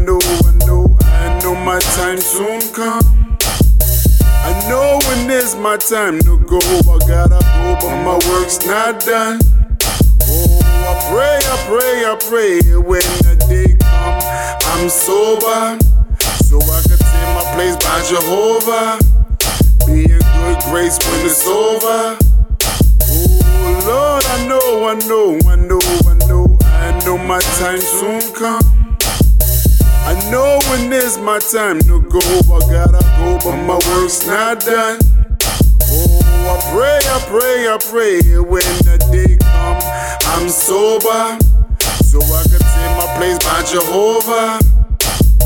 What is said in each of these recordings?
I know my time soon come. I know when it's my time to go. I gotta go, but my work's not done. Oh, I pray when the day come, I'm sober, so I can take my place by Jehovah. Be in good grace when it's over. Oh Lord, I know my time soon come. I know when it's my time to go. I gotta go, but my work's not done. Oh, I pray when the day come, I'm sober, so I can take my place by Jehovah.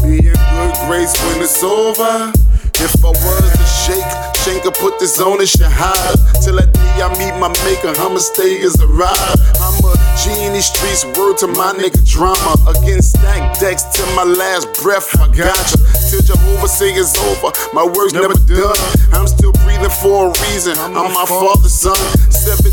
Be in good grace when it's over. If I was to shake could put this on and shit high. Till that day I meet my maker, I'ma stay as a ride. I'm a G in these streets, word to my nigga drama. Against stack decks till my last breath, I gotcha. Till Jehovah sing is over, my work's never done. I'm still breathing for a reason, I'm my father's son. 17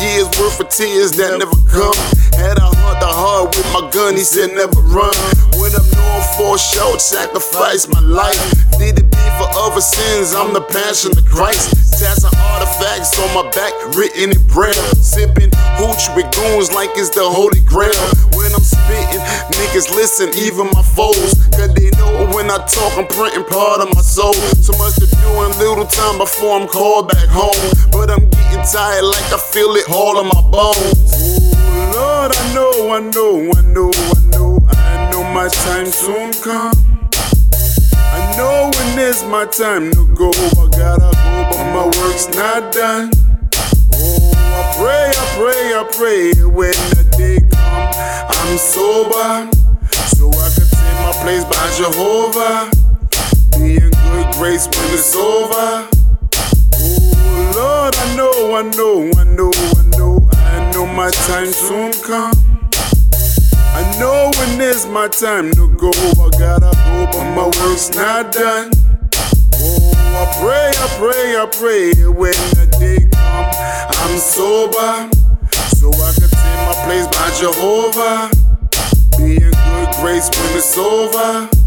years worth of tears that never come. Had a heart to heart with my gun, he said never run. When I'm known for a shout, sacrifice my life. Did it be for other sins, I'm the passion of Christ. Stats and artifacts on my back, written in braille. Sipping hooch with goons like it's the Holy Grail. When I'm spitting, niggas listen, even my foes. Cause they know when I talk, I'm printing part of my soul. Too much to do in little time before I'm called back home. But I'm getting tired like I feel it all in my bones. Ooh, Lord, I know my time soon come. I know when it's my time to go. I gotta go, but my work's not done. Oh, I pray when the day come, I'm sober, so I can take my place by Jehovah. Be in good grace when it's over. Oh Lord, I know my time soon come. I know when it's my time to go. I gotta go, but my work's not done. Oh, I pray when the day come, I'm sober, so I can take my place by Jehovah. Be in good grace when it's over.